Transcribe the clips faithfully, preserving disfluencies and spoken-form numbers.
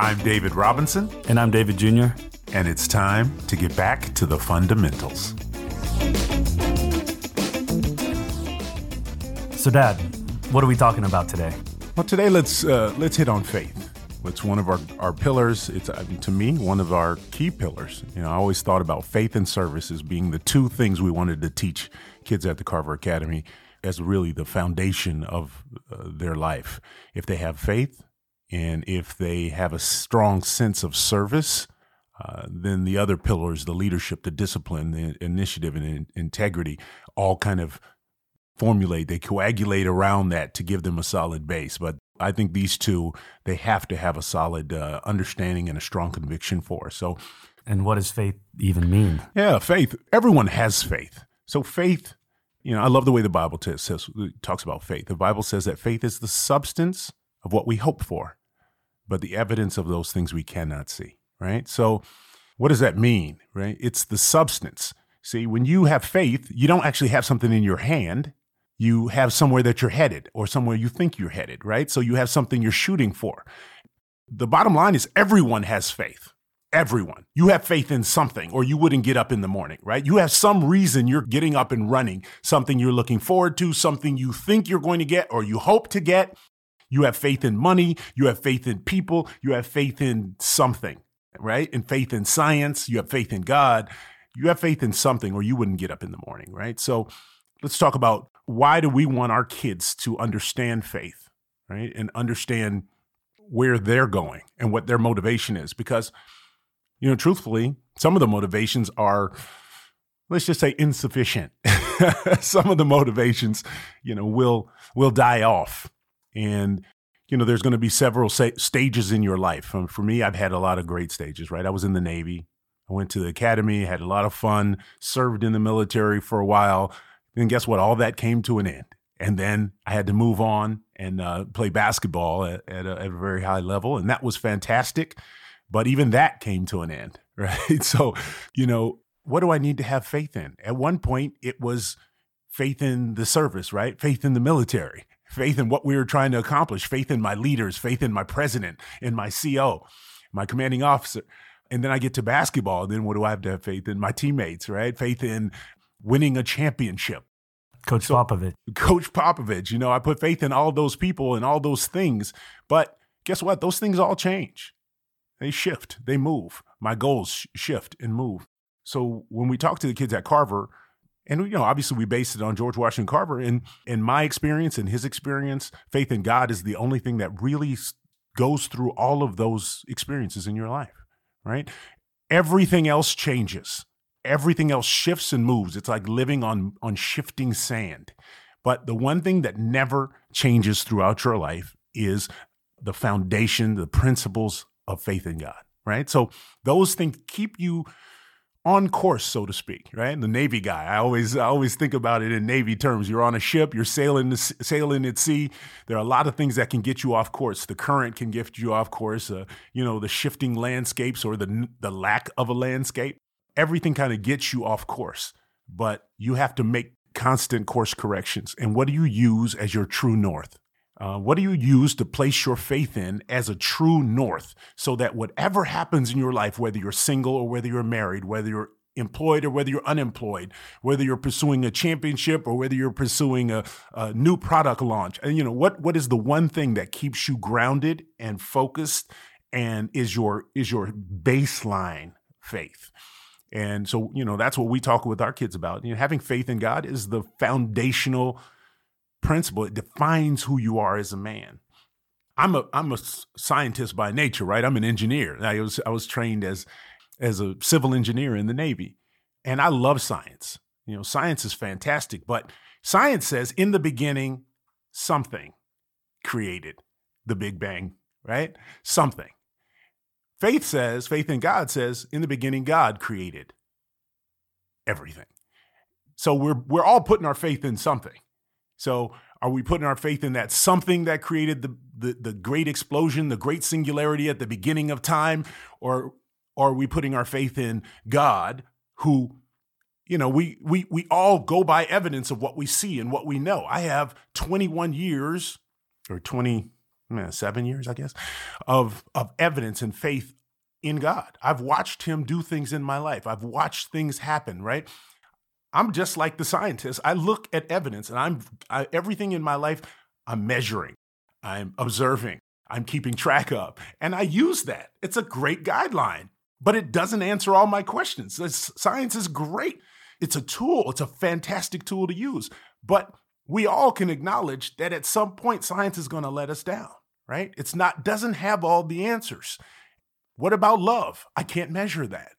I'm David Robinson. And I'm David Junior And it's time to get back to the fundamentals. So, Dad, what are we talking about today? Well, today let's uh, let's hit on faith. It's one of our, our pillars. It's, uh, to me, one of our key pillars. You know, I always thought about faith and service as being the two things we wanted to teach kids at the Carver Academy as really the foundation of uh, their life. If they have faith and if they have a strong sense of service, uh, then the other pillars, the leadership, the discipline, the initiative, and in- integrity, all kind of formulate, they coagulate around that to give them a solid base. But I think these two, they have to have a solid uh, understanding and a strong conviction for. So, and what does faith even mean? Yeah, faith. Everyone has faith. So faith, you know, I love the way the Bible t- says, talks about faith. The Bible says that faith is the substance of what we hope for, but the evidence of those things we cannot see, right? So what does that mean, right? It's the substance. See, when you have faith, you don't actually have something in your hand. You have somewhere that you're headed or somewhere you think you're headed, right? So you have something you're shooting for. The bottom line is everyone has faith. Everyone. You have faith in something or you wouldn't get up in the morning, right? You have some reason you're getting up and running, something you're looking forward to, something you think you're going to get or you hope to get. You have faith in money. You have faith in people. You have faith in something, right? And faith in science. You have faith in God. You have faith in something or you wouldn't get up in the morning, right? So let's talk about why do we want our kids to understand faith, right? And understand where they're going and what their motivation is. Because, you know, truthfully, some of the motivations are, let's just say, insufficient. Some of the motivations, you know, will will die off. And, you know, there's going to be several sa- stages in your life. Um, for me, I've had a lot of great stages, right? I was in the Navy. I went to the academy, had a lot of fun, served in the military for a while. Then guess what? All that came to an end. And then I had to move on and uh, play basketball at, at, a, at a very high level. And that was fantastic. But even that came to an end, right? So, you know, what do I need to have faith in? At one point, it was faith in the service, right? Faith in the military, faith in what we were trying to accomplish, faith in my leaders, faith in my president, in my C O, my commanding officer. And then I get to basketball. Then what do I have to have faith in? My teammates, right? Faith in winning a championship. Coach so, Popovich. Coach Popovich. You know, I put faith in all those people and all those things. But guess what? Those things all change. They shift. They move. My goals sh- shift and move. So when we talk to the kids at Carver, and, you know, obviously we based it on George Washington Carver. And in my experience and his experience, faith in God is the only thing that really goes through all of those experiences in your life. Right? Everything else changes. Everything else shifts and moves. It's like living on, on shifting sand. But the one thing that never changes throughout your life is the foundation, the principles of faith in God, right? So those things keep you on course, so to speak, right? The Navy guy, I always I always think about it in Navy terms. You're on a ship, you're sailing sailing at sea. There are a lot of things that can get you off course. The current can get you off course. Uh, you know, the shifting landscapes or the the lack of a landscape. Everything kind of gets you off course, but you have to make constant course corrections. And what do you use as your true north? Uh, what do you use to place your faith in as a true north so that whatever happens in your life, whether you're single or whether you're married, whether you're employed or whether you're unemployed, whether you're pursuing a championship or whether you're pursuing a, a new product launch, and you know, what what is the one thing that keeps you grounded and focused and is your is your baseline faith? And so, you know, that's what we talk with our kids about. You know, having faith in God is the foundational principle. It defines who you are as a man. I'm a I'm a scientist by nature, right? I'm an engineer. I was I was trained as as a civil engineer in the Navy, and I love science. You know, science is fantastic, but science says in the beginning, something created the Big Bang, right? Something. Faith says, faith in God says, in the beginning, God created everything. So we're we're all putting our faith in something. So are we putting our faith in that something that created the, the, the great explosion, the great singularity at the beginning of time? Or, or are we putting our faith in God who, you know, we, we, we all go by evidence of what we see and what we know. I have twenty-one years or twenty, seven years, I guess, of of evidence and faith in God. I've watched him do things in my life. I've watched things happen, right? I'm just like the scientist. I look at evidence and I'm I, everything in my life, I'm measuring, I'm observing, I'm keeping track of, and I use that. It's a great guideline, but it doesn't answer all my questions. This, science is great. It's a tool. It's a fantastic tool to use, but we all can acknowledge that at some point, science is going to let us down, right? It's not, doesn't have all the answers. What about love? I can't measure that,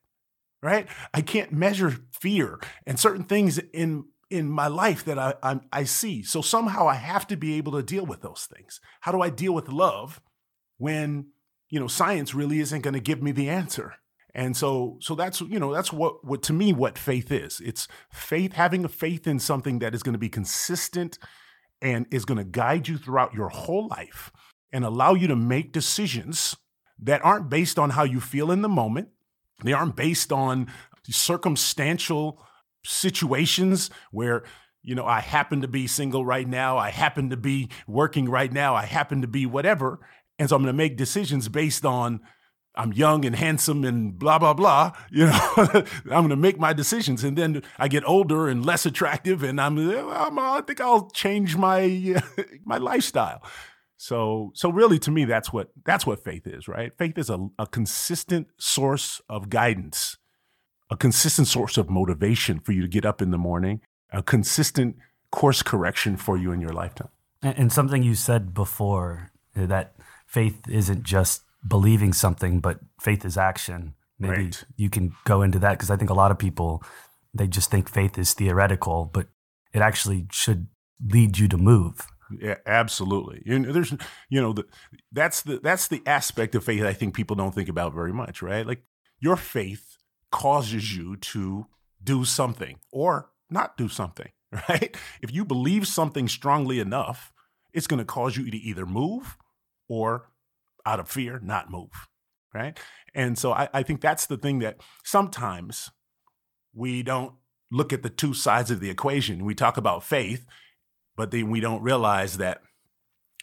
right? I can't measure fear and certain things in, in my life that I, I, I see. So somehow I have to be able to deal with those things. How do I deal with love when, you know, science really isn't going to give me the answer? And so, so that's, you know, that's what, what, to me, what faith is. It's faith, having a faith in something that is going to be consistent and is going to guide you throughout your whole life and allow you to make decisions that aren't based on how you feel in the moment. They aren't based on circumstantial situations where, you know, I happen to be single right now. I happen to be working right now. I happen to be whatever. And so I'm going to make decisions based on I'm young and handsome and blah, blah, blah. You know, I'm going to make my decisions. And then I get older and less attractive and I'm, I'm I think I'll change my, uh, my lifestyle. So, so really to me, that's what, that's what faith is, right? Faith is a, a consistent source of guidance, a consistent source of motivation for you to get up in the morning, a consistent course correction for you in your lifetime. And, and something you said before, that faith isn't just believing something, but faith is action. Maybe right. You can go into that, because I think a lot of people, they just think faith is theoretical, but it actually should lead you to move. Yeah, absolutely. And there's, you know, the, that's the that's the aspect of faith I think people don't think about very much, right? Like your faith causes you to do something or not do something, right? If you believe something strongly enough, it's going to cause you to either move or out of fear, not move, right? And so I, I think that's the thing that sometimes we don't look at the two sides of the equation. We talk about faith, but then we don't realize that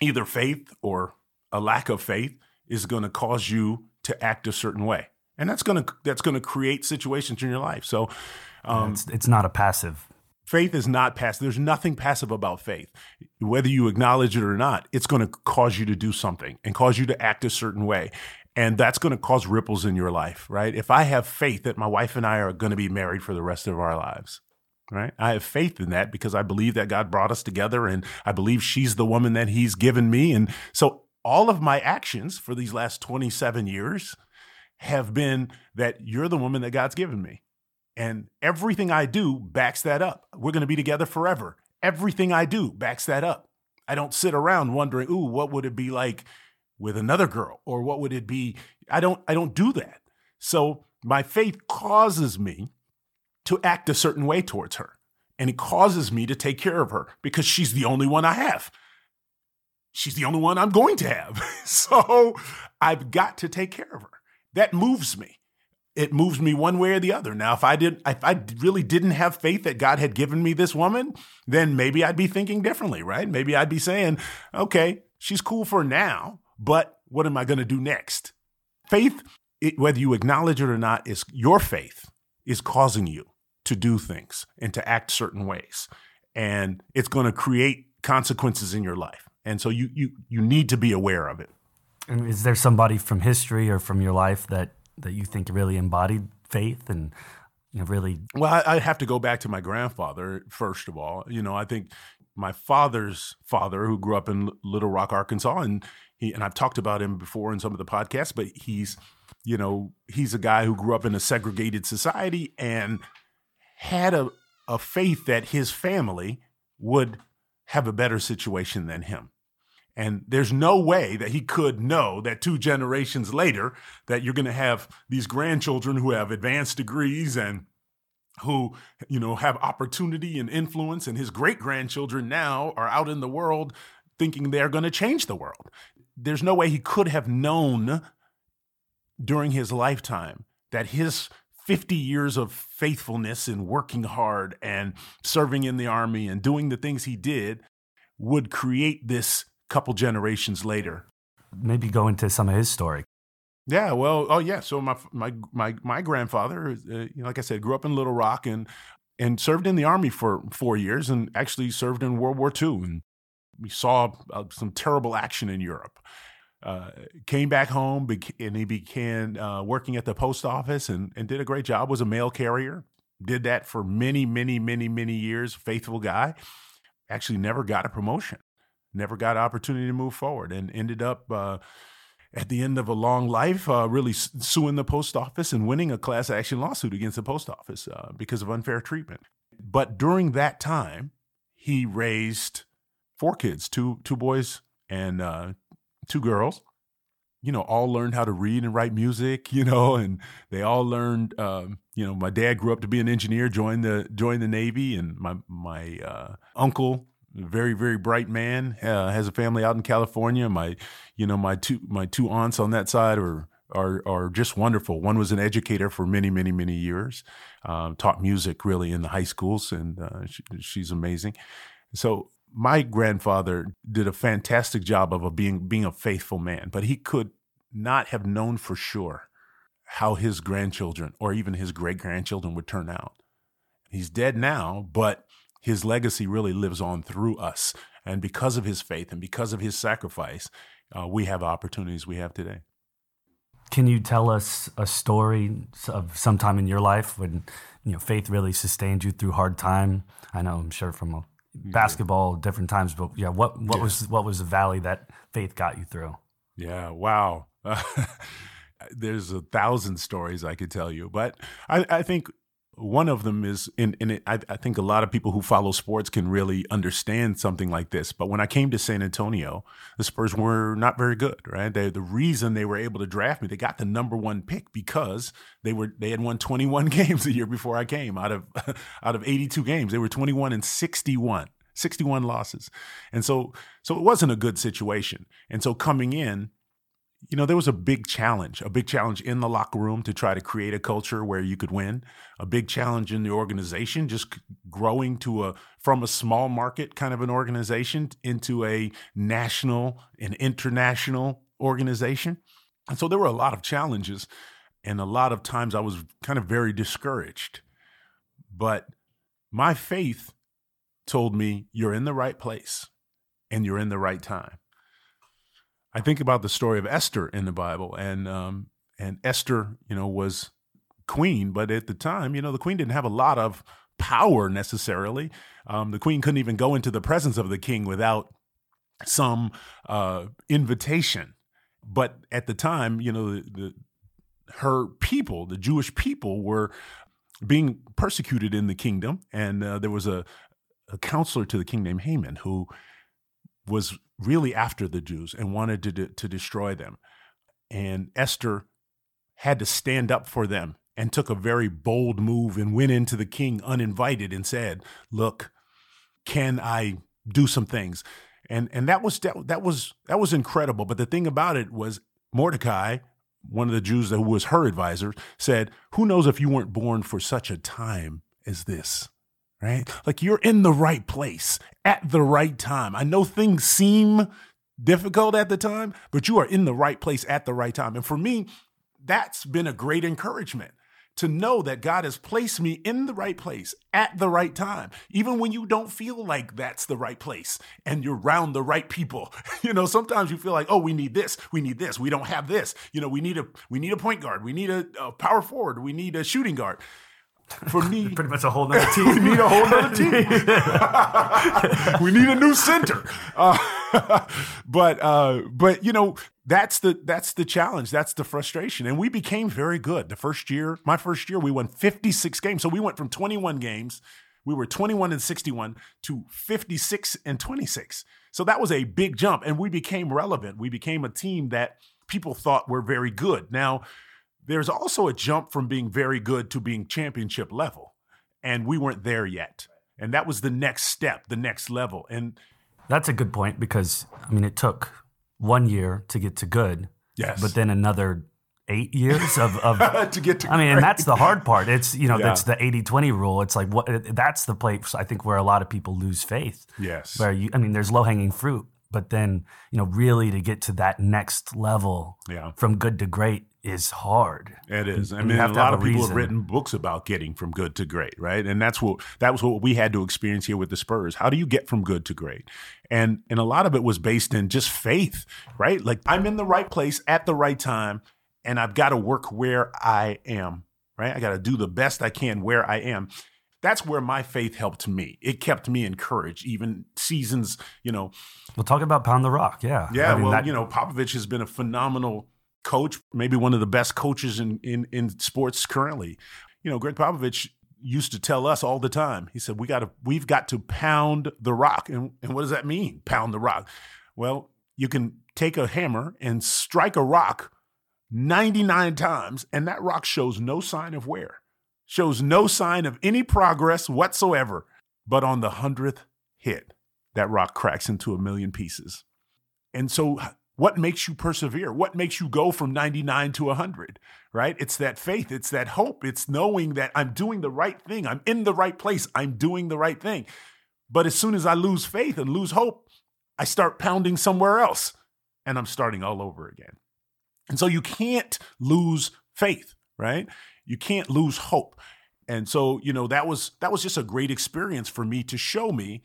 either faith or a lack of faith is going to cause you to act a certain way. And that's going to that's going to create situations in your life. So um, it's, it's not a passive. Faith is not passive. There's nothing passive about faith. Whether you acknowledge it or not, it's going to cause you to do something and cause you to act a certain way. And that's going to cause ripples in your life, right? If I have faith that my wife and I are going to be married for the rest of our lives, right? I have faith in that because I believe that God brought us together and I believe she's the woman that he's given me. And so all of my actions for these last twenty-seven years have been that you're the woman that God's given me. And everything I do backs that up. We're going to be together forever. Everything I do backs that up. I don't sit around wondering, ooh, what would it be like with another girl? Or what would it be? I don't, I don't do that. So my faith causes me to act a certain way towards her. And it causes me to take care of her because she's the only one I have. She's the only one I'm going to have. So I've got to take care of her. That moves me. It moves me one way or the other. Now, if I didn't, if I really didn't have faith that God had given me this woman, then maybe I'd be thinking differently, right? Maybe I'd be saying, okay, she's cool for now, but what am I going to do next? Faith, it, whether you acknowledge it or not, is your faith is causing you to do things and to act certain ways. And it's going to create consequences in your life. And so you you you need to be aware of it. And is there somebody from history or from your life that that you think really embodied faith and, you know, really? Well, I, I have to go back to my grandfather, first of all. You know, I think my father's father, who grew up in Little Rock, Arkansas, and he, and I've talked about him before in some of the podcasts, but he's, you know, he's a guy who grew up in a segregated society and had a, a faith that his family would have a better situation than him. And there's no way that he could know that two generations later that you're going to have these grandchildren who have advanced degrees and who, you know, have opportunity and influence. And his great-grandchildren now are out in the world thinking they're going to change the world. There's no way he could have known during his lifetime that his fifty years of faithfulness and working hard and serving in the army and doing the things he did would create this couple generations later maybe go into some of his story. Yeah, well, oh yeah. So my my my my grandfather, uh, you know, like I said, grew up in Little Rock and and served in the Army for four years, and actually served in World War Two. And we saw uh, some terrible action in Europe. Uh, came back home, and he began uh, working at the post office, and and did a great job. Was a mail carrier. Did that for many, many, many, many years. Faithful guy. Actually, never got a promotion. Never got an opportunity to move forward, and ended up. Uh, At the end of a long life, uh, really suing the post office and winning a class action lawsuit against the post office uh, because of unfair treatment. But during that time, he raised four kids, two two boys and uh, two girls. You know, all learned how to read and write music, you know, and they all learned, um, you know, my dad grew up to be an engineer, joined the joined the Navy, and my, my uh, uncle, very, very bright man, uh, has a family out in California. My, you know, my two my two aunts on that side are are are just wonderful. One was an educator for many, many, many years, um, taught music really in the high schools, and uh, she, she's amazing. So my grandfather did a fantastic job of a being being a faithful man, but he could not have known for sure how his grandchildren or even his great grandchildren would turn out. He's dead now, but his legacy really lives on through us. And because of his faith and because of his sacrifice, uh, we have opportunities we have today. Can you tell us a story of sometime in your life when, you know, faith really sustained you through hard time? I know, I'm sure from basketball, different times, but yeah, what what yeah. was what was the valley that faith got you through? Yeah, wow. Uh, there's a thousand stories I could tell you, but I, I think one of them is, and, and it, I, I think a lot of people who follow sports can really understand something like this. But when I came to San Antonio, the Spurs were not very good, right? They, the reason they were able to draft me, they got the number one pick because they were they had won twenty-one games the year before I came. Out of out of eighty-two games, they were twenty-one and sixty-one, sixty-one losses, and so so it wasn't a good situation. And so coming in, you know, there was a big challenge, a big challenge in the locker room to try to create a culture where you could win, a big challenge in the organization, just growing to a from a small market kind of an organization into a national and international organization. And so there were a lot of challenges, and a lot of times I was kind of very discouraged. But my faith told me, you're in the right place and you're in the right time. I think about the story of Esther in the Bible, and um, and Esther, you know, was queen, but at the time, you know, the queen didn't have a lot of power necessarily. Um, the queen couldn't even go into the presence of the king without some uh, invitation. But at the time, you know, the, the, her people, the Jewish people, were being persecuted in the kingdom, and uh, there was a, a counselor to the king named Haman who was really after the Jews and wanted to de- to destroy them. And Esther had to stand up for them and took a very bold move and went into the king uninvited and said, look, can I do some things? And and that was that, that was that was incredible. But the thing about it was Mordecai, one of the Jews who was her advisor, said, who knows if you weren't born for such a time as this? Right? Like, you're in the right place at the right time. I know things seem difficult at the time, but you are in the right place at the right time. And for me, that's been a great encouragement to know that God has placed me in the right place at the right time, even when you don't feel like that's the right place and you're around the right people. You know, sometimes you feel like, oh, we need this, we need this, we don't have this. You know, we need a we need a point guard, we need a, a power forward, we need a shooting guard. For me, pretty much a whole nother team. We need a whole nother team. We need a new center. Uh, but uh, but you know, that's the that's the challenge. That's the frustration. And we became very good the first year. My first year, we won fifty-six games. So we went from twenty-one games. We were twenty-one and sixty-one to fifty-six and twenty-six. So that was a big jump, and we became relevant. We became a team that people thought were very good. Now, there's also a jump from being very good to being championship level, and we weren't there yet. And that was the next step, the next level. And that's a good point, because I mean, it took one year to get to good, yes, but then another eight years of, of to get to. I mean, great. And that's the hard part. It's, you know, yeah. That's the eighty-twenty rule. It's like, what? That's the place I think where a lot of people lose faith. Yes, where you, I mean, there's low hanging fruit. But then, you know, really to get to that next level yeah. from good to great is hard. It is. I mean, a lot of people have written books about getting from good to great, right? And that's what that was what we had to experience here with the Spurs. How do you get from good to great? And and a lot of it was based in just faith, right? Like, I'm in the right place at the right time, and I've got to work where I am, right? I got to do the best I can where I am. That's where my faith helped me. It kept me encouraged, even seasons, you know. We'll talk about Pound the Rock, yeah. Yeah, I mean, well, that- you know, Popovich has been a phenomenal coach, maybe one of the best coaches in, in, in sports currently. You know, Gregg Popovich used to tell us all the time, he said, we got to, we've got to pound the rock. And, and what does that mean, pound the rock? Well, you can take a hammer and strike a rock ninety-nine times, and that rock shows no sign of wear. Shows no sign of any progress whatsoever. But on the hundredth hit, that rock cracks into a million pieces. And so what makes you persevere? What makes you go from ninety-nine to one hundred, right? It's that faith. It's that hope. It's knowing that I'm doing the right thing. I'm in the right place. I'm doing the right thing. But as soon as I lose faith and lose hope, I start pounding somewhere else, and I'm starting all over again. And so you can't lose faith, right? You can't lose hope. And so, you know, that was that was just a great experience for me to show me,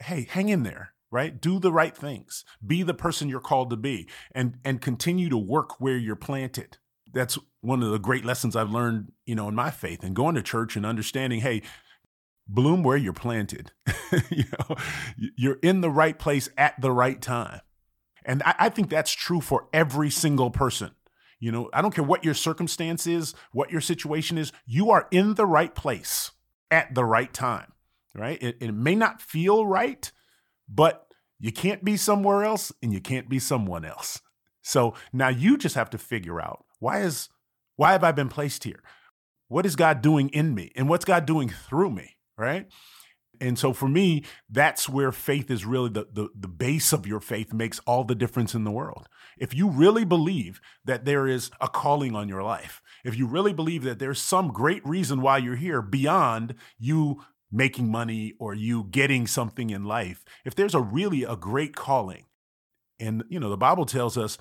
hey, hang in there, right? Do the right things. Be the person you're called to be, and and continue to work where you're planted. That's one of the great lessons I've learned, you know, in my faith and going to church and understanding, hey, bloom where you're planted. You know, you're in the right place at the right time. And I, I think that's true for every single person. You know, I don't care what your circumstance is, what your situation is, you are in the right place at the right time, right? It, it may not feel right, but you can't be somewhere else and you can't be someone else. So now you just have to figure out, why is, why have I been placed here? What is God doing in me? And what's God doing through me, right? And so for me, that's where faith is really the, the the base of your faith makes all the difference in the world. If you really believe that there is a calling on your life, if you really believe that there's some great reason why you're here beyond you making money or you getting something in life, if there's a really a great calling, and you know, the Bible tells us,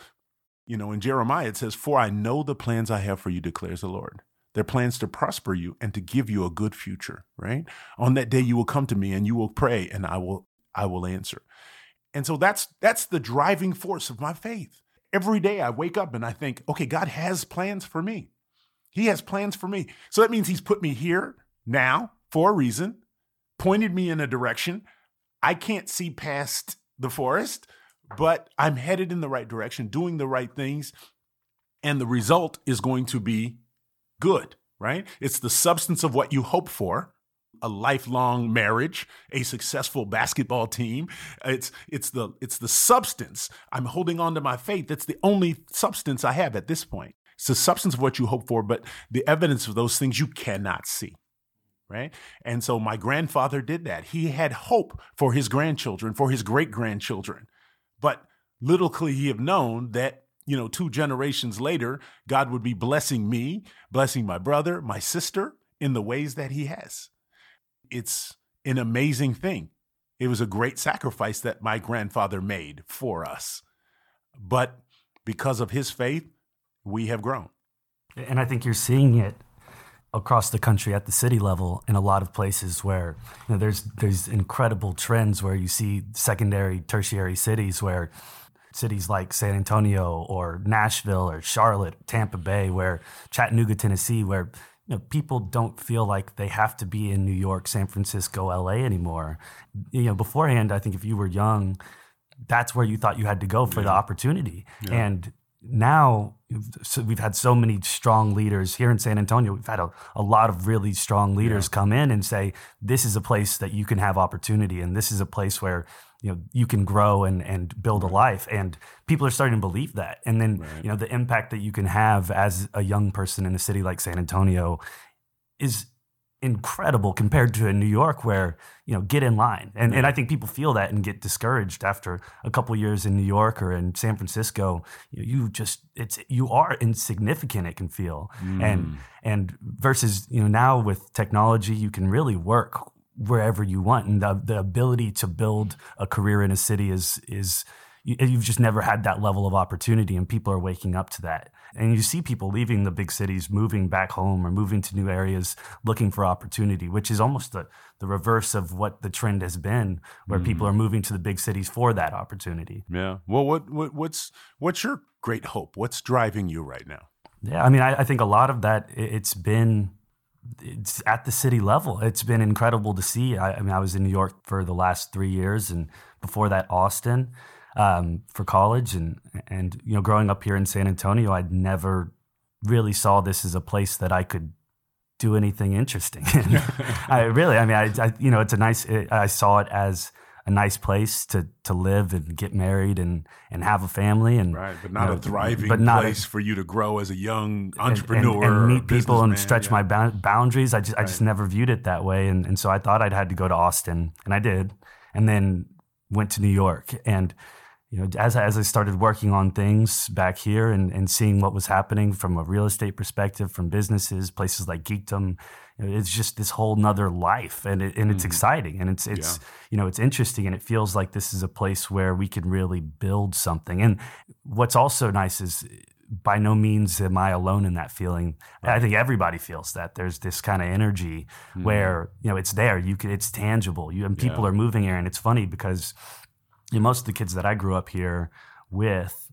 you know, in Jeremiah, it says, "For I know the plans I have for you, declares the Lord. Their plans to prosper you and to give you a good future," right? "On that day you will come to me and you will pray and I will I will answer." And so that's that's the driving force of my faith. Every day I wake up and I think, okay, God has plans for me. He has plans for me. So that means he's put me here now for a reason, pointed me in a direction. I can't see past the forest, but I'm headed in the right direction, doing the right things, and the result is going to be good, right? It's the substance of what you hope for, a lifelong marriage, a successful basketball team. It's it's the it's the substance. I'm holding on to my faith. That's the only substance I have at this point. It's the substance of what you hope for, but the evidence of those things you cannot see, right? And so my grandfather did that. He had hope for his grandchildren, for his great-grandchildren, but little could he have known that, you know, two generations later, God would be blessing me, blessing my brother, my sister in the ways that he has. It's an amazing thing. It was a great sacrifice that my grandfather made for us. But because of his faith, we have grown. And I think you're seeing it across the country at the city level in a lot of places where, you know, there's there's incredible trends where you see secondary, tertiary cities where cities like San Antonio or Nashville or Charlotte, Tampa Bay, where Chattanooga, Tennessee, where, you know, people don't feel like they have to be in New York, San Francisco, L A anymore. You know, beforehand, I think if you were young, that's where you thought you had to go for yeah. the opportunity. Yeah. And now, so we've had so many strong leaders here in San Antonio. We've had a, a lot of really strong leaders yeah. come in and say, this is a place that you can have opportunity, and this is a place where, you know, you can grow and, and build right. a life. And people are starting to believe that. And then, right. you know, the impact that you can have as a young person in a city like San Antonio is incredible compared to in New York where, you know, get in line. And, right. and I think people feel that and get discouraged after a couple of years in New York or in San Francisco. You, know, you just, it's, you are insignificant, it can feel. Mm. And, and versus, you know, now with technology, you can really work wherever you want. And the, the ability to build a career in a city is is you, you've just never had that level of opportunity, and people are waking up to that. And you see people leaving the big cities, moving back home or moving to new areas, looking for opportunity, which is almost the, the reverse of what the trend has been, where mm. people are moving to the big cities for that opportunity. Yeah. Well, what, what what's what's your great hope? What's driving you right now? Yeah, I mean, I, I think a lot of that, it's been it's at the city level. It's been incredible to see. I, I mean, I was in New York for the last three years, and before that, Austin. Um, for college and, and, you know, growing up here in San Antonio, I'd never really saw this as a place that I could do anything interesting. I really, I mean, I, I, you know, it's a nice, it, I saw it as a nice place to, to live and get married and, and have a family. And, right, but not you know, a thriving but not place a, for you to grow as a young entrepreneur. And, and, and meet people and stretch yeah. my boundaries. I just, right. I just never viewed it that way. And, and so I thought I'd had to go to Austin, and I did, and then went to New York. And You know, as, as I started working on things back here and, and seeing what was happening from a real estate perspective, from businesses, places like Geekdom, you know, it's just this whole nother life, and it, and it's mm. exciting, and it's it's yeah. you know, it's interesting, and it feels like this is a place where we can really build something. And what's also nice is, by no means am I alone in that feeling. Right. I think everybody feels that there's this kind of energy mm. where, you know, it's there, you can, it's tangible, you and people yeah. are moving here, and it's funny because. You know, most of the kids that I grew up here with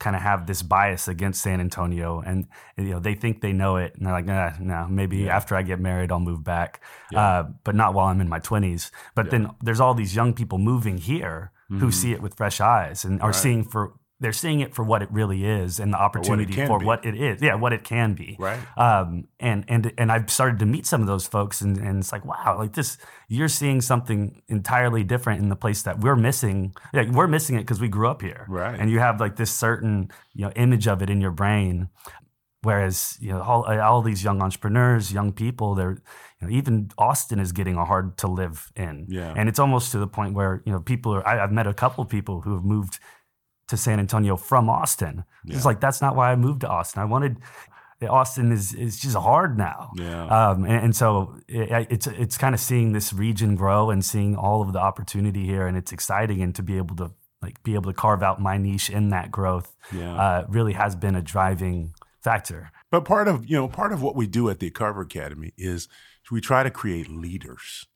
kind of have this bias against San Antonio, and you know, they think they know it, and they're like, nah, nah, maybe yeah. after I get married, I'll move back, yeah. uh, but not while I'm in my twenties. But yeah. then there's all these young people moving here mm-hmm. who see it with fresh eyes and are right. seeing for they're seeing it for what it really is, and the opportunity what for be. what it is, yeah, what it can be. Right. Um, and and and I've started to meet some of those folks, and, and it's like, wow, like this, you're seeing something entirely different in the place that we're missing. Like, we're missing it because we grew up here, right? And you have like this certain, you know, image of it in your brain. Whereas, you know, all, all these young entrepreneurs, young people, they're, you know, even Austin is getting a hard to live in, yeah. And it's almost to the point where, you know, people are. I, I've met a couple of people who have moved to San Antonio from Austin. Yeah. It's like, that's not why I moved to Austin. I wanted, Austin is is just hard now. Yeah. Um, and, and so it, it's it's kind of seeing this region grow and seeing all of the opportunity here, and it's exciting, and to be able to like be able to carve out my niche in that growth yeah. uh, really has been a driving factor. But part of, you know, part of what we do at the Carver Academy is we try to create leaders.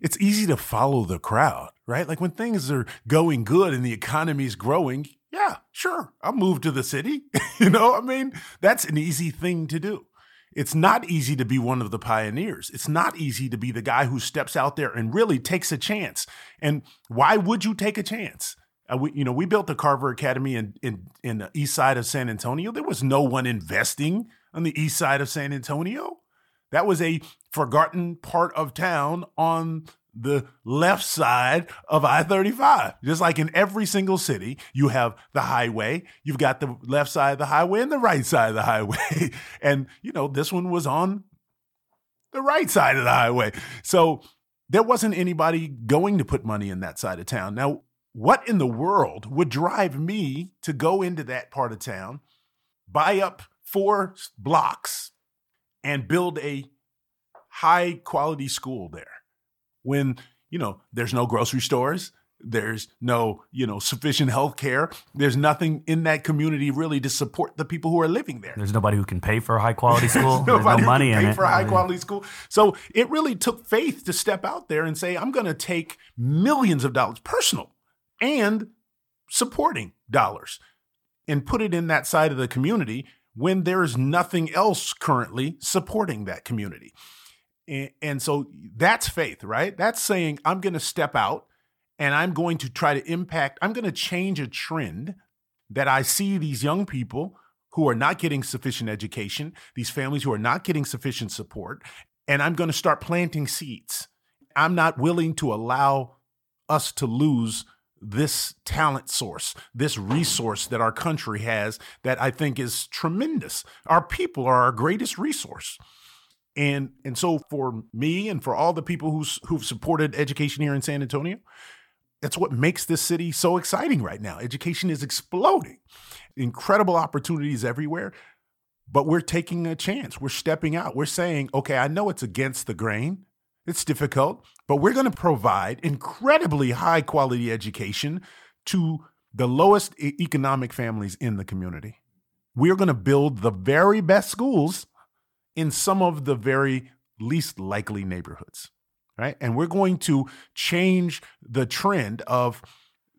It's easy to follow the crowd, right? Like when things are going good and the economy's growing, yeah, sure, I'll move to the city. You know, I mean, that's an easy thing to do. It's not easy to be one of the pioneers. It's not easy to be the guy who steps out there and really takes a chance. And why would you take a chance? Uh, we, you know, we built the Carver Academy in, in, in the east side of San Antonio. There was no one investing on the east side of San Antonio. That was a forgotten part of town on the left side of I thirty-five. Just like in every single city, you have the highway, you've got the left side of the highway and the right side of the highway. And, you know, this one was on the right side of the highway. So there wasn't anybody going to put money in that side of town. Now, what in the world would drive me to go into that part of town, buy up four blocks, and build a high quality school there when, you know, there's no grocery stores, there's no, you know, sufficient health care, there's nothing in that community really to support the people who are living there. There's nobody who can pay for a high quality school. there's, there's no money in it. Nobody who can pay for a high quality school. So it really took faith to step out there and say, I'm going to take millions of dollars, personal and supporting dollars, and put it in that side of the community when there is nothing else currently supporting that community. And, and so that's faith, right? That's saying, I'm going to step out and I'm going to try to impact, I'm going to change a trend that I see these young people who are not getting sufficient education, these families who are not getting sufficient support, and I'm going to start planting seeds. I'm not willing to allow us to lose this talent source, this resource that our country has that I think is tremendous. Our people are our greatest resource. And and so for me and for all the people who's, who've supported education here in San Antonio, that's what makes this city so exciting right now. Education is exploding. Incredible opportunities everywhere, but we're taking a chance. We're stepping out. We're saying, okay, I know it's against the grain. It's difficult, but we're going to provide incredibly high quality education to the lowest economic families in the community. We're going to build the very best schools in some of the very least likely neighborhoods, right? And we're going to change the trend of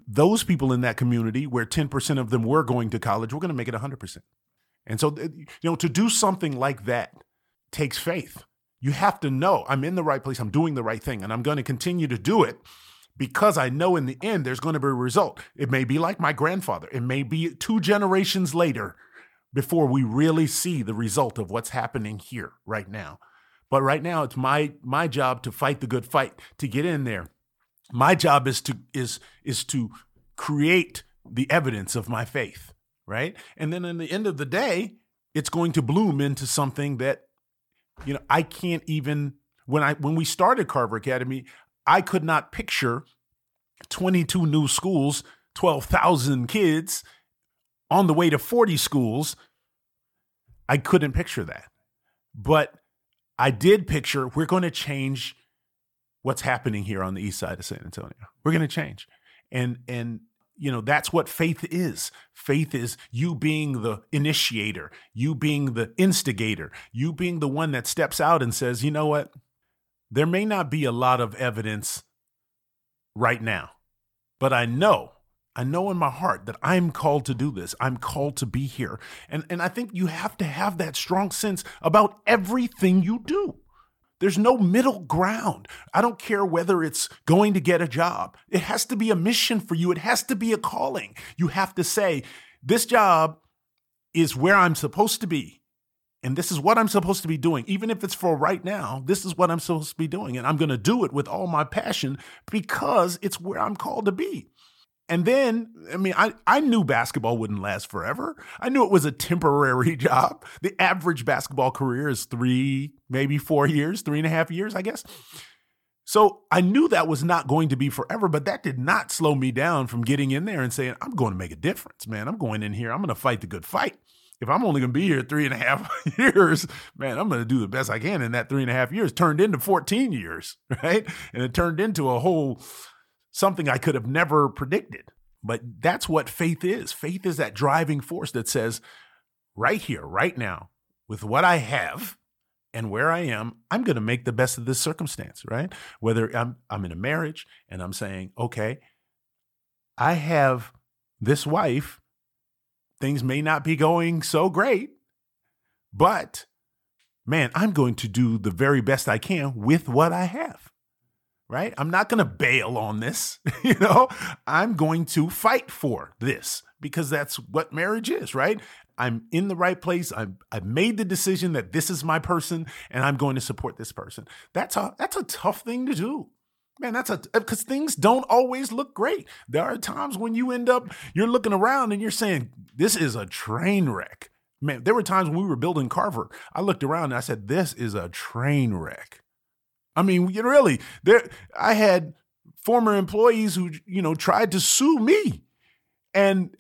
those people in that community where ten percent of them were going to college. We're going to make it one hundred percent. And so, you know, to do something like that takes faith. You have to know I'm in the right place, I'm doing the right thing, and I'm going to continue to do it because I know in the end there's going to be a result. It may be like my grandfather. It may be two generations later before we really see the result of what's happening here right now. But right now it's my my job to fight the good fight, to get in there. My job is to is is to create the evidence of my faith, right? And then in the end of the day, it's going to bloom into something that, you know, I can't even, when I when we started Carver Academy, I could not picture twenty-two new schools, twelve thousand kids on the way to forty schools. I couldn't picture that. But I did picture we're going to change what's happening here on the east side of San Antonio. We're going to change. And, and you know, that's what faith is. Faith is you being the initiator, you being the instigator, you being the one that steps out and says, you know what? There may not be a lot of evidence right now, but I know, I know in my heart that I'm called to do this. I'm called to be here. And, and I think you have to have that strong sense about everything you do. There's no middle ground. I don't care whether it's going to get a job. It has to be a mission for you. It has to be a calling. You have to say, this job is where I'm supposed to be. And this is what I'm supposed to be doing. Even if it's for right now, this is what I'm supposed to be doing. And I'm going to do it with all my passion because it's where I'm called to be. And then, I mean, I, I knew basketball wouldn't last forever. I knew it was a temporary job. The average basketball career is three, maybe four years, three and a half years, I guess. So I knew that was not going to be forever, but that did not slow me down from getting in there and saying, I'm going to make a difference, man. I'm going in here. I'm going to fight the good fight. If I'm only going to be here three and a half years, man, I'm going to do the best I can in that three and a half years turned into fourteen years, right? And it turned into a whole something I could have never predicted. But that's what faith is. Faith is that driving force that says, right here, right now, with what I have and where I am, I'm going to make the best of this circumstance, right? Whether I'm I'm in a marriage and I'm saying, okay, I have this wife. Things may not be going so great, but man, I'm going to do the very best I can with what I have, right? I'm not going to bail on this, you know? I'm going to fight for this because that's what marriage is, right? I'm in the right place. I'm, I've made the decision that this is my person and I'm going to support this person. That's a, that's a tough thing to do. Man, that's a, because things don't always look great. There are times when you end up, you're looking around and you're saying, this is a train wreck. Man, there were times when we were building Carver. I looked around and I said, this is a train wreck. I mean, you know, really, there, I had former employees who, you know, tried to sue me and,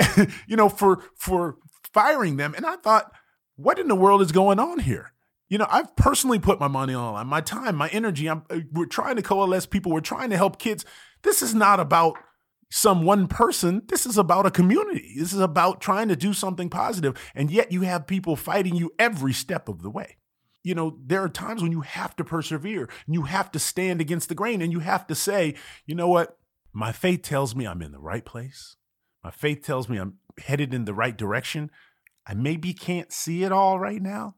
you know, for, for firing them. And I thought, what in the world is going on here? You know, I've personally put my money on my time, my energy. I'm, we're trying to coalesce people. We're trying to help kids. This is not about some one person. This is about a community. This is about trying to do something positive. And yet you have people fighting you every step of the way. You know, there are times when you have to persevere and you have to stand against the grain and you have to say, you know what? My faith tells me I'm in the right place. My faith tells me I'm headed in the right direction. I maybe can't see it all right now,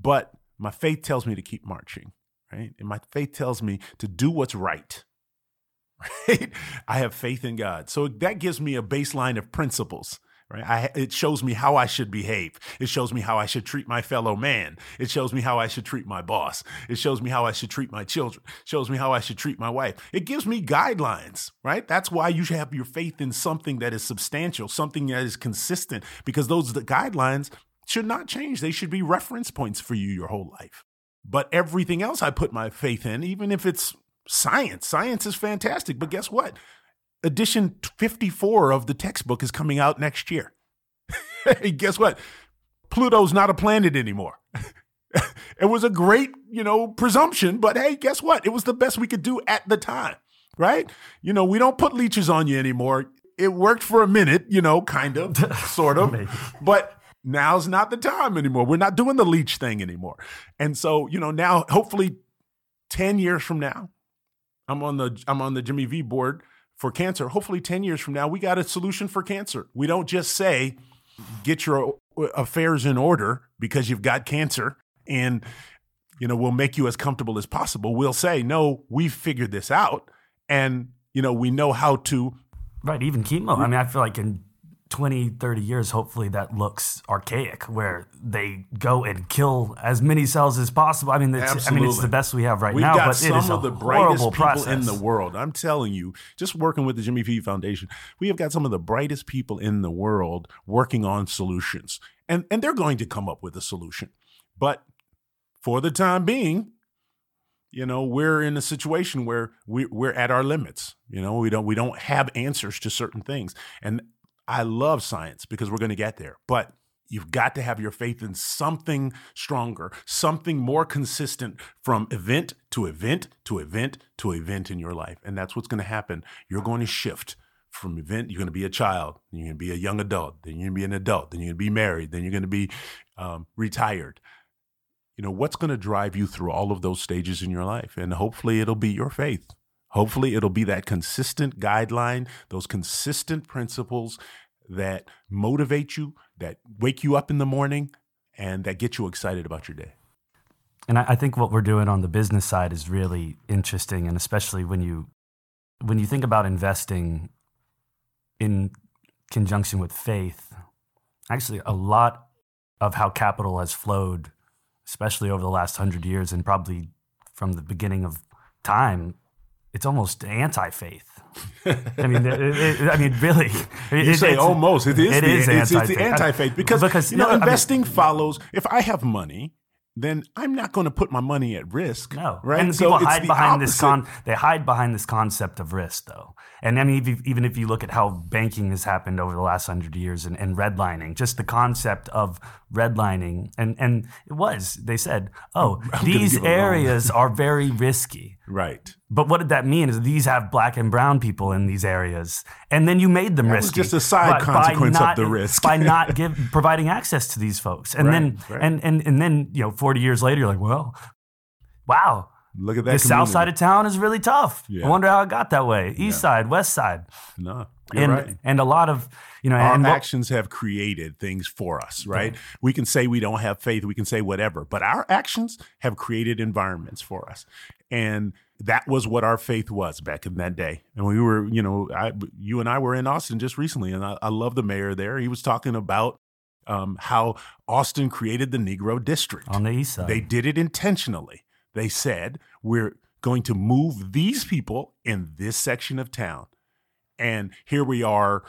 but my faith tells me to keep marching, right? And my faith tells me to do what's right, right? I have faith in God. So that gives me a baseline of principles, right? I, it shows me how I should behave. It shows me how I should treat my fellow man. It shows me how I should treat my boss. It shows me how I should treat my children. It shows me how I should treat my wife. It gives me guidelines, right? That's why you should have your faith in something that is substantial, something that is consistent, because those are the guidelines should not change. They should be reference points for you your whole life. But everything else I put my faith in, even if it's science, science is fantastic. But guess what? Edition fifty-four of the textbook is coming out next year. Guess what? Pluto's not a planet anymore. It was a great, you know, presumption, but hey, guess what? It was the best we could do at the time, right? You know, we don't put leeches on you anymore. It worked for a minute, you know, kind of, sort of, but now's not the time anymore. We're not doing the leech thing anymore. And so, you know, now, hopefully ten years from now, I'm on the, I'm on the Jimmy V board for cancer. Hopefully ten years from now, we got a solution for cancer. We don't just say, get your affairs in order because you've got cancer, and, you know, we'll make you as comfortable as possible. We'll say, no, we've figured this out, and, you know, we know how to. Right. Even chemo. I mean, I feel like in twenty, thirty years, hopefully that looks archaic, where they go and kill as many cells as possible. I mean, it's, I mean, it's the best we have right We've now, got but some it is of a the brightest people process. In the world. I'm telling you, just working with the Jimmy V Foundation, we have got some of the brightest people in the world working on solutions, and and they're going to come up with a solution. But for the time being, you know, we're in a situation where we, we're at our limits. You know, we don't we don't have answers to certain things. And I love science because we're going to get there, but you've got to have your faith in something stronger, something more consistent from event to event to event to event in your life. And that's what's going to happen. You're going to shift from event. You're going to be a child, then you're going to be a young adult, then you're going to be an adult, then you're going to be married, then you're going to be um, retired. You know, what's going to drive you through all of those stages in your life? And hopefully it'll be your faith. Hopefully it'll be that consistent guideline, those consistent principles that motivate you, that wake you up in the morning, and that get you excited about your day. And I think what we're doing on the business side is really interesting, and especially when you when you think about investing in conjunction with faith. Actually, a lot of how capital has flowed, especially over the last hundred years, and probably from the beginning of time, it's almost anti-faith. I mean, it, it, I mean, really, it, you it, say it's, almost. It is. It the, is anti-faith. It's the anti-faith because, because you know, no, investing I mean, follows. If I have money, then I'm not going to put my money at risk. No, right? And so people hide behind this con. They hide behind this concept of risk, though. And I mean, even if you look at how banking has happened over the last hundred years, and, and redlining, just the concept of redlining, and and it was they said, oh, these areas are very risky, right? But what did that mean? Is these have black and brown people in these areas, and then you made them that risky. Was just a side consequence not, of the risk by not give, providing access to these folks, and right, then right. And, and and then you know, forty years later, you're like, well, wow, look at that. The south side of town is really tough. Yeah. I wonder how it got that way. East yeah. side, west side. No, you're and right. And a lot of you know, our and what, actions have created things for us, right? Yeah. We can say we don't have faith. We can say whatever, but our actions have created environments for us, and that was what our faith was back in that day. And we were, you know, I, you and I were in Austin just recently, and I, I love the mayor there. He was talking about um, how Austin created the Negro District. On the east side. They did it intentionally. They said, we're going to move these people in this section of town. And here we are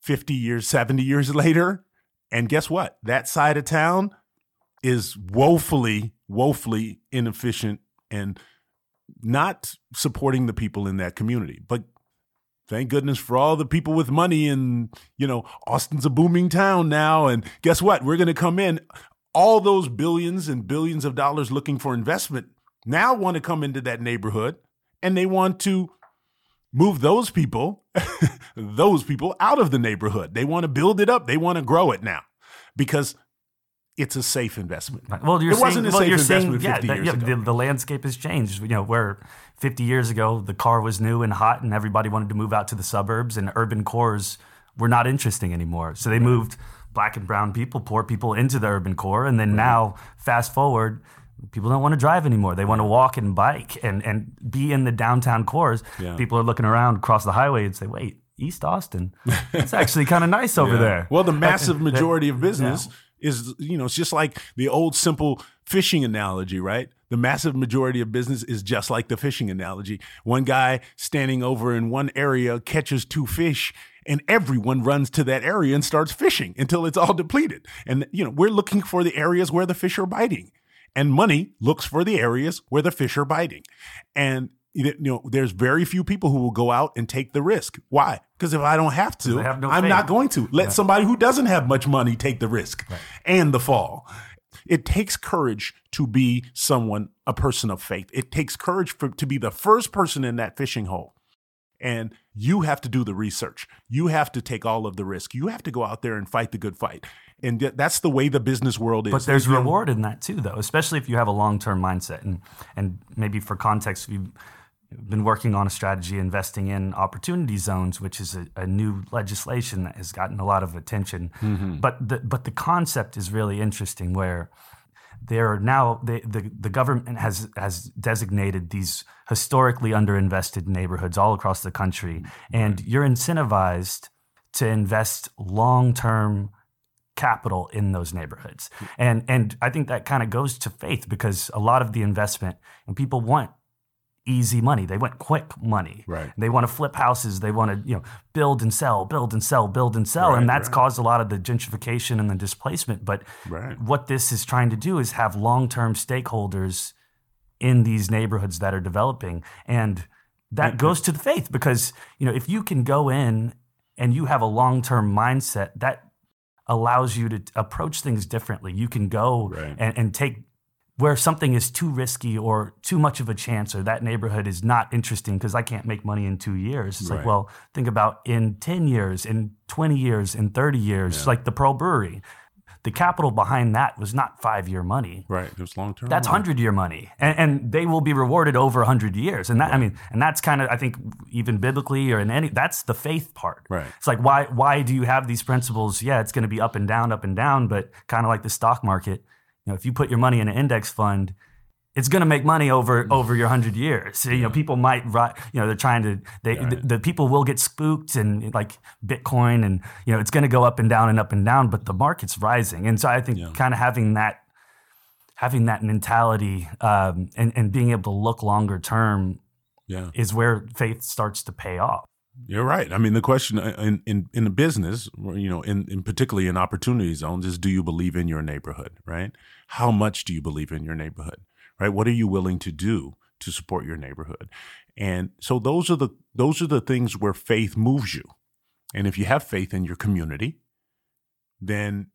fifty years, seventy years later. And guess what? That side of town is woefully, woefully inefficient and not supporting the people in that community. But thank goodness for all the people with money, and, you know, Austin's a booming town now. And guess what? We're going to come in. All those billions and billions of dollars looking for investment now want to come into that neighborhood, and they want to move those people, those people out of the neighborhood. They want to build it up. They want to grow it now because it's a safe investment. Well, you're it saying, wasn't a well, safe investment saying, fifty yeah, years yeah, ago. The, the landscape has changed. You know, where fifty years ago, the car was new and hot and everybody wanted to move out to the suburbs, and urban cores were not interesting anymore. So they right. moved black and brown people, poor people into the urban core. And then right. now, fast forward, people don't want to drive anymore. They want to walk and bike and, and be in the downtown cores. Yeah. People are looking around across the highway and say, wait, East Austin, it's actually kind of nice over yeah. there. Well, the massive majority of business... Yeah. Is, you know, it's just like the old simple fishing analogy, right? The massive majority of business is just like the fishing analogy. One guy standing over in one area catches two fish, and everyone runs to that area and starts fishing until it's all depleted. And, you know, we're looking for the areas where the fish are biting, and money looks for the areas where the fish are biting. And, you know, there's very few people who will go out and take the risk. Why? Because if I don't have to, have no I'm fame. Not going to. Let yeah. somebody who doesn't have much money take the risk right. and the fall. It takes courage to be someone, a person of faith. It takes courage for, to be the first person in that fishing hole. And you have to do the research. You have to take all of the risk. You have to go out there and fight the good fight. And that's the way the business world is. But there's reward in that too, though, especially if you have a long-term mindset. And and maybe for context, we've been working on a strategy investing in opportunity zones, which is a, a new legislation that has gotten a lot of attention. Mm-hmm. But the, but the concept is really interesting, where there are now they, the the government has has designated these historically underinvested neighborhoods all across the country, and you're incentivized to invest long-term capital in those neighborhoods. And and I think that kind of goes to faith, because a lot of the investment, and people want easy money. They want quick money. Right. They want to flip houses. They want to, you know, build and sell, build and sell, build and sell. Right, and that's right. caused a lot of the gentrification and the displacement. But right. what this is trying to do is have long-term stakeholders in these neighborhoods that are developing. And that mm-hmm. goes to the faith, because, you know, if you can go in and you have a long-term mindset, that allows you to approach things differently. You can go right. and, and take where something is too risky or too much of a chance, or that neighborhood is not interesting because I can't make money in two years. It's right. like, well, think about in ten years, in twenty years, in thirty years, yeah. like the Pearl Brewery. The capital behind that was not five-year money. Right, it was long-term. That's one hundred-year money, and, and they will be rewarded over one hundred years. And that, right. I mean, and that's kind of, I think, even biblically or in any, that's the faith part. Right. It's like, why why do you have these principles? Yeah, it's going to be up and down, up and down, but kind of like the stock market. You know, if you put your money in an index fund, it's going to make money over over your hundred years. So, you know, people might, you know, they're trying to, they yeah, right. the, the people will get spooked, and like Bitcoin, and, you know, it's going to go up and down and up and down, but the market's rising. And so I think yeah. kind of having that, having that mentality um, and, and being able to look longer term yeah. is where faith starts to pay off. You're right. I mean, the question in, in, in the business, you know, in, in particularly in opportunity zones, is do you believe in your neighborhood, right? How much do you believe in your neighborhood, right? What are you willing to do to support your neighborhood? And so those are the those are the things where faith moves you. And if you have faith in your community, then,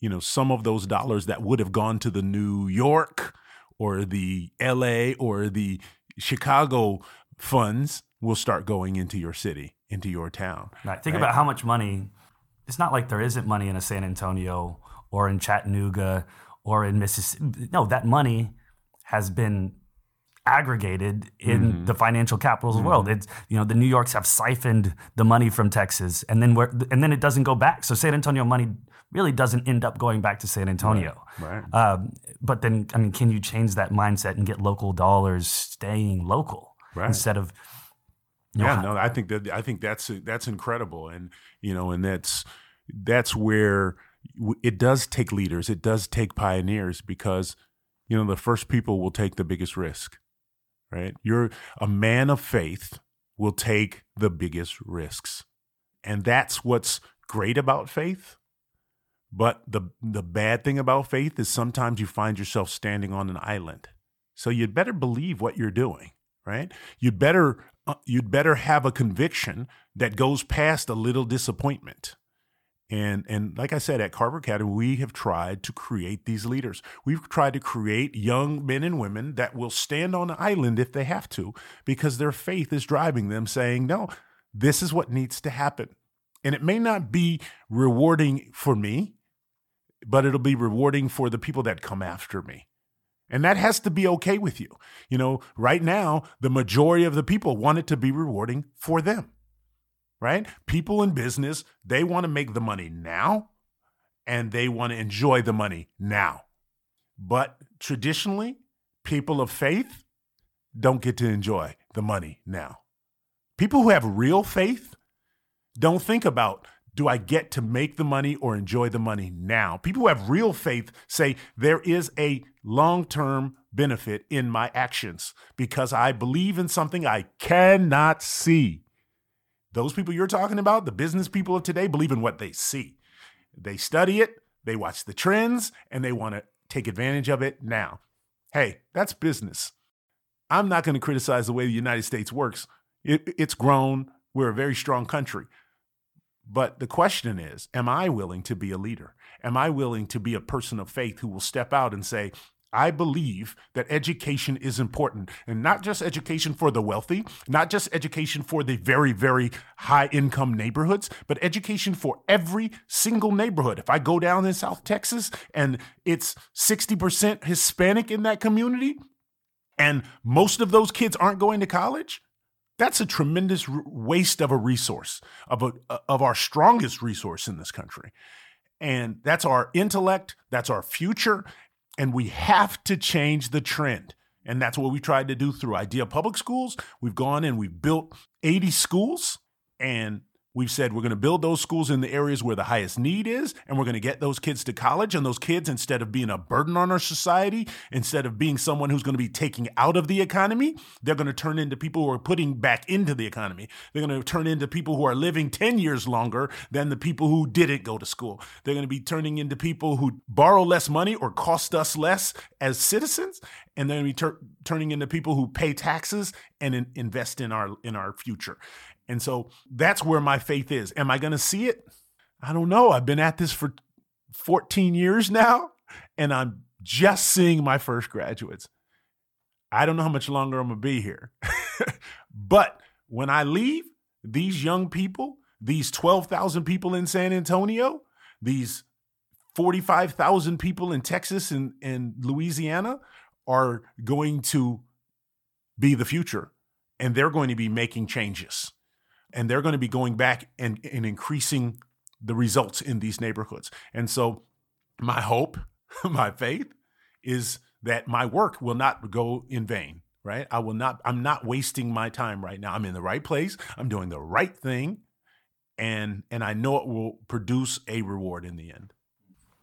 you know, some of those dollars that would have gone to the New York or the L A or the Chicago funds will start going into your city, into your town. Right. Think right? about how much money. It's not like there isn't money in a San Antonio or in Chattanooga or in Mississippi. No, that money has been aggregated in mm-hmm. the financial capitals mm-hmm. of the world. It's, you know, the New Yorks have siphoned the money from Texas, and then where and then it doesn't go back. So San Antonio money really doesn't end up going back to San Antonio. Right. right. Um, but then, I mean, can you change that mindset and get local dollars staying local right. instead of? Yeah, no, I think that I think that's that's incredible, and you know, and that's that's where it does take leaders, it does take pioneers, because you know the first people will take the biggest risk, right? You're a man of faith will take the biggest risks, and that's what's great about faith. But the the bad thing about faith is sometimes you find yourself standing on an island, so you'd better believe what you're doing, right? You'd better. You'd better have a conviction that goes past a little disappointment. And and like I said, at Carver Academy, we have tried to create these leaders. We've tried to create young men and women that will stand on an island if they have to, because their faith is driving them, saying, no, this is what needs to happen. And it may not be rewarding for me, but it'll be rewarding for the people that come after me. And that has to be okay with you. You know, right now, the majority of the people want it to be rewarding for them, right? People in business, they want to make the money now, and they want to enjoy the money now. But traditionally, people of faith don't get to enjoy the money now. People who have real faith don't think about, do I get to make the money or enjoy the money now? People who have real faith say there is a long-term benefit in my actions because I believe in something I cannot see. Those people you're talking about, the business people of today, believe in what they see. They study it, they watch the trends, and they want to take advantage of it now. Hey, that's business. I'm not going to criticize the way the United States works. It, it's grown. We're a very strong country. But the question is, am I willing to be a leader? Am I willing to be a person of faith who will step out and say, I believe that education is important, and not just education for the wealthy, not just education for the very, very high income neighborhoods, but education for every single neighborhood. If I go down in South Texas and it's sixty percent Hispanic in that community, and most of those kids aren't going to college, that's a tremendous waste of a resource, of a, of our strongest resource in this country. And that's our intellect, that's our future. And we have to change the trend. And that's what we tried to do through IDEA Public Schools. We've gone and we've built eighty schools, and we've said we're going to build those schools in the areas where the highest need is, and we're going to get those kids to college. And those kids, instead of being a burden on our society, instead of being someone who's going to be taking out of the economy, they're going to turn into people who are putting back into the economy. They're going to turn into people who are living ten years longer than the people who didn't go to school. They're going to be turning into people who borrow less money or cost us less as citizens. And they're going to be ter- turning into people who pay taxes and in- invest in our in our future. And so that's where my faith is. Am I going to see it? I don't know. I've been at this for fourteen years now, and I'm just seeing my first graduates. I don't know how much longer I'm going to be here. But when I leave, these young people, these twelve thousand people in San Antonio, these forty-five thousand people in Texas and, and Louisiana are going to be the future, and they're going to be making changes. And they're going to be going back and, and increasing the results in these neighborhoods. And so my hope, my faith is that my work will not go in vain, right? I will not, I'm not wasting my time right now. I'm in the right place. I'm doing the right thing. And, and I know it will produce a reward in the end.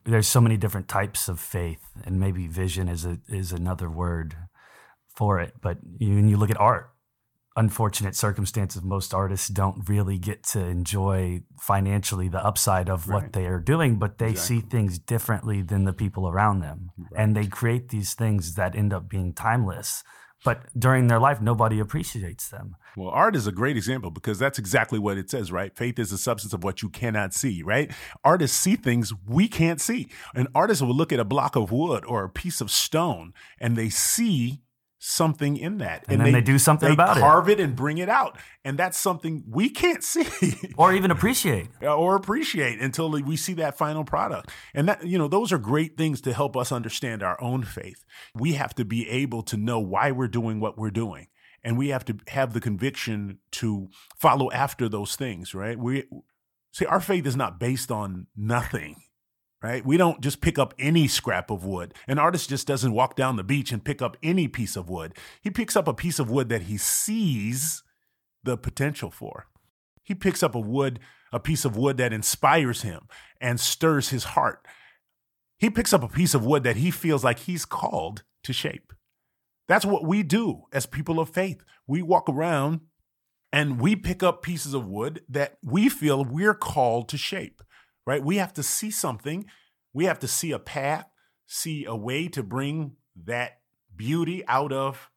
There's so many different types of faith, and maybe vision is a, is another word for it. But when you look at art, unfortunate circumstances, most artists don't really get to enjoy financially the upside of right. what they are doing, but they exactly. see things differently than the people around them. Right. And they create these things that end up being timeless, but during their life, nobody appreciates them. Well, art is a great example because that's exactly what it says, right? Faith is the substance of what you cannot see, right? Artists see things we can't see. An artist will look at a block of wood or a piece of stone and they see something in that, and, and then they, they do something they about it. They carve it and bring it out, and that's something we can't see or even appreciate, or appreciate until we see that final product. And that, you know, those are great things to help us understand our own faith. We have to be able to know why we're doing what we're doing, and we have to have the conviction to follow after those things. Right? We see our faith is not based on nothing. Right? We don't just pick up any scrap of wood. An artist just doesn't walk down the beach and pick up any piece of wood. He picks up a piece of wood that he sees the potential for. He picks up a wood, a piece of wood that inspires him and stirs his heart. He picks up a piece of wood that he feels like he's called to shape. That's what we do as people of faith. We walk around and we pick up pieces of wood that we feel we're called to shape. Right? We have to see something. We have to see a path, see a way to bring that beauty out of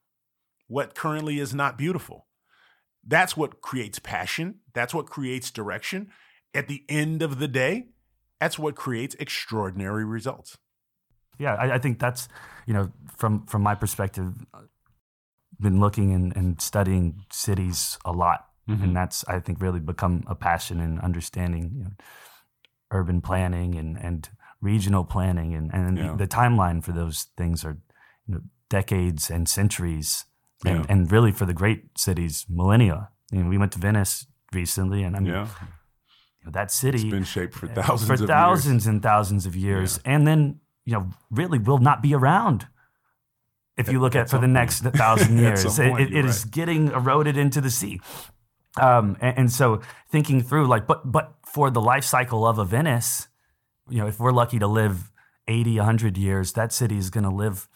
what currently is not beautiful. That's what creates passion. That's what creates direction. At the end of the day, that's what creates extraordinary results. Yeah, I, I think that's, you know, from, from my perspective, I've been looking and, and studying cities a lot. Mm-hmm. And that's, I think, really become a passion in understanding, you know, urban planning and, and regional planning and, and yeah. the, the timeline for those things are, you know, decades and centuries and, yeah. and really for the great cities, millennia. You know, we went to Venice recently, and I mean, yeah. you know, that city it's been shaped for thousands, for of thousands years. and thousands of years, yeah. and then, you know, really will not be around. If at, you look at, at for the point. next thousand years, point, it, it is right. getting eroded into the sea. Um, and, and so thinking through like, but, but for the life cycle of a Venice, you know, if we're lucky to live eighty, a hundred years, that city is going to live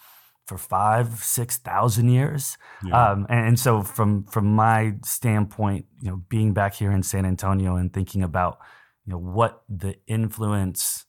for five, six thousand years. Yeah. Um, and, and so from, from my standpoint, you know, being back here in San Antonio and thinking about, you know, what the influence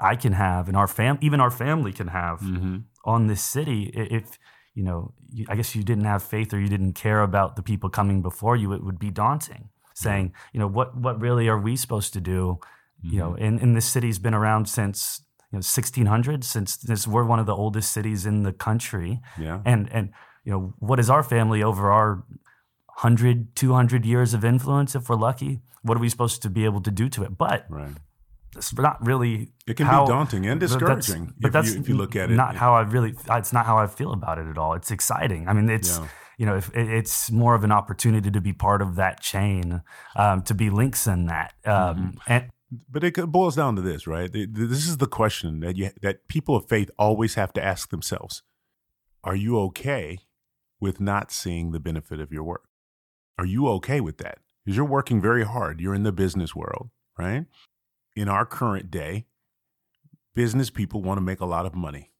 I can have and our fam, even our family can have mm-hmm. on this city. If, you know, I guess you didn't have faith or you didn't care about the people coming before you, it would be daunting. saying, you know, what what really are we supposed to do? Mm-hmm. You know, and, and this city's been around since, you know, sixteen hundred, since this, we're one of the oldest cities in the country. Yeah. And, and you know, what is our family over our one hundred, two hundred years of influence, if we're lucky? What are we supposed to be able to do to it? But right. It's not really. It can how, be daunting and discouraging that's, if, but that's you, if you look at it. Not it, how I really. It's not how I feel about it at all. It's exciting. I mean, it's yeah. you know, if, it's more of an opportunity to be part of that chain, um, to be links in that. Um, mm-hmm. and, but it boils down to this, right? This is the question that you that people of faith always have to ask themselves: are you okay with not seeing the benefit of your work? Are you okay with that? Because you're working very hard. You're in the business world, right? In our current day, business people want to make a lot of money.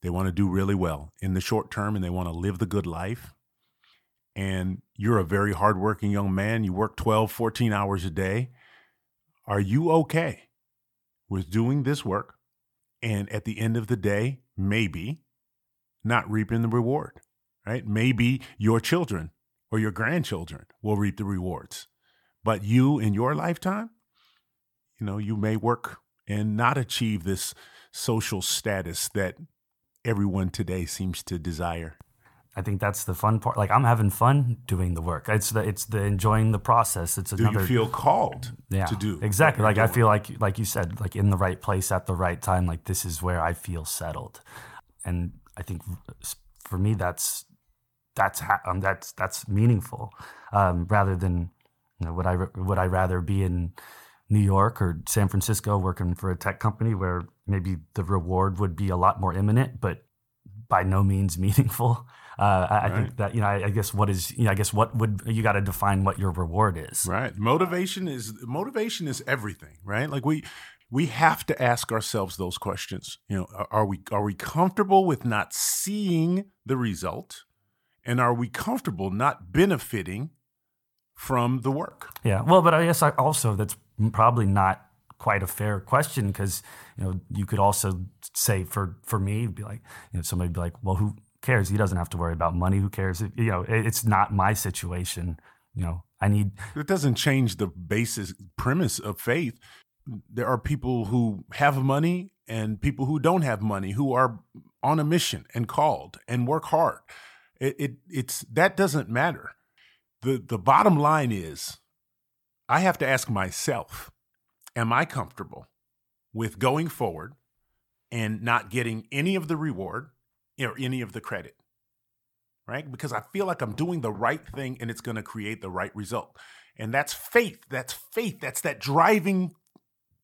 They want to do really well in the short term, and they want to live the good life. And you're a very hardworking young man. You work twelve, fourteen hours a day. Are you okay with doing this work and at the end of the day, maybe not reaping the reward, right? Maybe your children or your grandchildren will reap the rewards. But you in your lifetime, you know, you may work and not achieve this social status that everyone today seems to desire. I think that's the fun part. Like, I'm having fun doing the work. It's the it's the enjoying the process. It's another. Do you feel called yeah, to do exactly? Like doing. I feel like like you said, like in the right place at the right time. Like, this is where I feel settled, and I think for me that's that's ha- um, that's that's meaningful, um, rather than you know, would I would I rather be in New York or San Francisco working for a tech company where maybe the reward would be a lot more imminent, but by no means meaningful. Uh, I, right. I think that, you know, I, I guess what is, you know, I guess what would, you got to define what your reward is. Right. Motivation is, motivation is everything, right? Like we, we have to ask ourselves those questions. You know, are we, are we comfortable with not seeing the result, and are we comfortable not benefiting from the work? Yeah. Well, but I guess I also, that's probably not quite a fair question, because you know you could also say for for me be like you know somebody be like, well, who cares? He doesn't have to worry about money. Who cares? It, you know, it, it's not my situation. You know, I need. It doesn't change the basis premise of faith. There are people who have money and people who don't have money who are on a mission and called and work hard. It, it it's that doesn't matter. the The bottom line is, I have to ask myself, am I comfortable with going forward and not getting any of the reward or any of the credit, right? Because I feel like I'm doing the right thing and it's going to create the right result. And that's faith. That's faith. That's that driving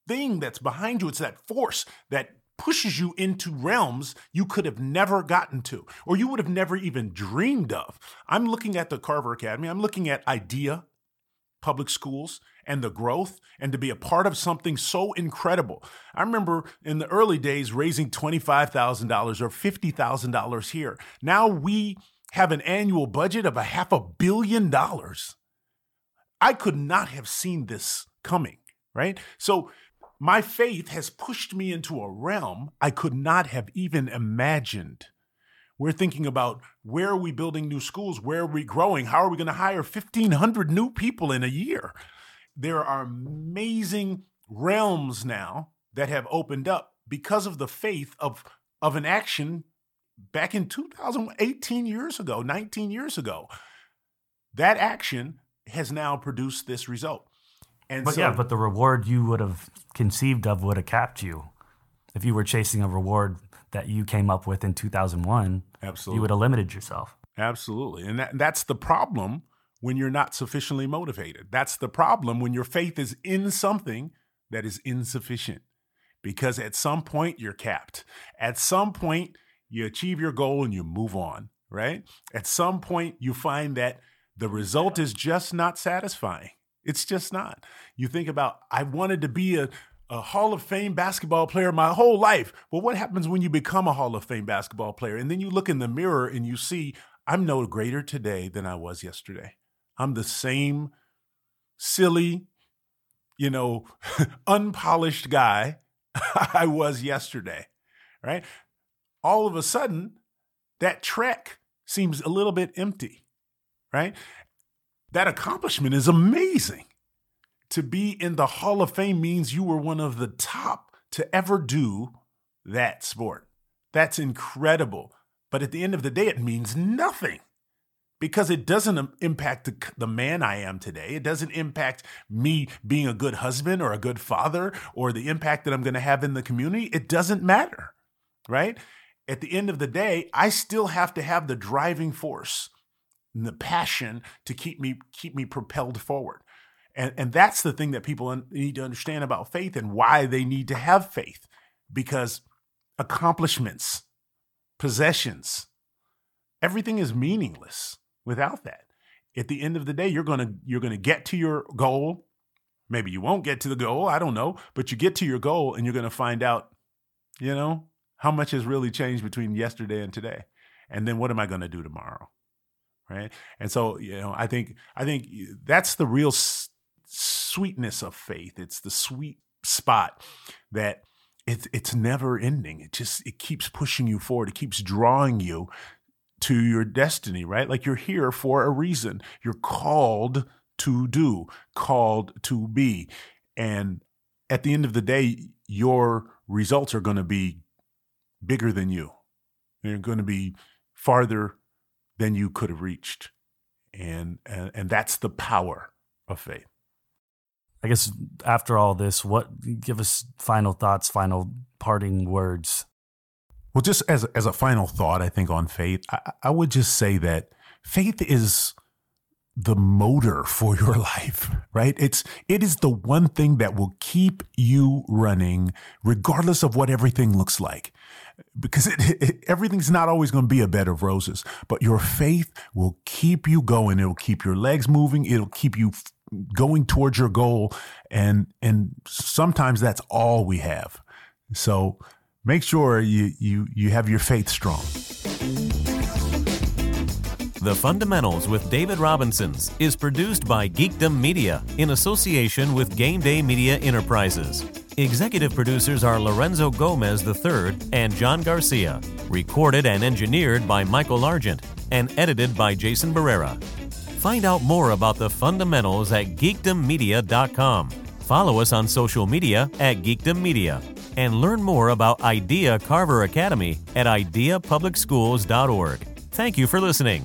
thing that's behind you. It's that force that pushes you into realms you could have never gotten to, or you would have never even dreamed of. I'm looking at the Carver Academy. I'm looking at IDEA Public Schools and the growth, and to be a part of something so incredible. I remember in the early days raising twenty-five thousand dollars or fifty thousand dollars here. Now we have an annual budget of a half a billion dollars. I could not have seen this coming, right? So my faith has pushed me into a realm I could not have even imagined. We're thinking about, where are we building new schools? Where are we growing? How are we going to hire fifteen hundred new people in a year? There are amazing realms now that have opened up because of the faith of, of an action back in two thousand eighteen years ago, nineteen years ago. That action has now produced this result. And but so, yeah, but the reward you would have conceived of would have capped you if you were chasing a reward that you came up with in two thousand one, absolutely. You would have limited yourself. Absolutely. And that, that's the problem when you're not sufficiently motivated. That's the problem when your faith is in something that is insufficient, because at some point you're capped. At some point you achieve your goal and you move on, right? At some point you find that the result is just not satisfying. It's just not. You think about, I wanted to be a a Hall of Fame basketball player my whole life. Well, what happens when you become a Hall of Fame basketball player? And then you look in the mirror and you see, I'm no greater today than I was yesterday. I'm the same silly, you know, unpolished guy I was yesterday, right? All of a sudden, that trek seems a little bit empty, right? That accomplishment is amazing. To be in the Hall of Fame means you were one of the top to ever do that sport. That's incredible. But at the end of the day, it means nothing because it doesn't impact the, the man I am today. It doesn't impact me being a good husband or a good father or the impact that I'm going to have in the community. It doesn't matter, right? At the end of the day, I still have to have the driving force and the passion to keep me keep me propelled forward. And, and that's the thing that people need to understand about faith and why they need to have faith, because accomplishments, possessions, everything is meaningless without that. At the end of the day, you're going to you're going to get to your goal. Maybe you won't get to the goal. I don't know. But you get to your goal and you're going to find out, you know, how much has really changed between yesterday and today. And then what am I going to do tomorrow? Right. And so, you know, I think I think that's the real s- sweetness of faith. It's the sweet spot that it's it's never ending. It just it keeps pushing you forward. It keeps drawing you to your destiny. Right. Like you're here for a reason. You're called to do, called to be. And at the end of the day, your results are going to be bigger than you. They're going to be farther than you could have reached. And, and and that's the power of faith. I guess after all this, what give us final thoughts, final parting words? Well, just as, as a final thought, I think on faith, I, I would just say that faith is the motor for your life, right? It's, it is the one thing that will keep you running regardless of what everything looks like. Because it, it, everything's not always going to be a bed of roses, but your faith will keep you going. It'll keep your legs moving. It'll keep you f- going towards your goal. And and sometimes that's all we have. So make sure you you you have your faith strong. The Fundamentals with David Robinsons is produced by Geekdom Media in association with Game Day Media Enterprises. Executive producers are Lorenzo Gomez the third and John Garcia. Recorded and engineered by Michael Argent and edited by Jason Barrera. Find out more about The Fundamentals at geekdom media dot com. Follow us on social media at Geekdom Media and learn more about IDEA Carver Academy at idea public schools dot org. Thank you for listening.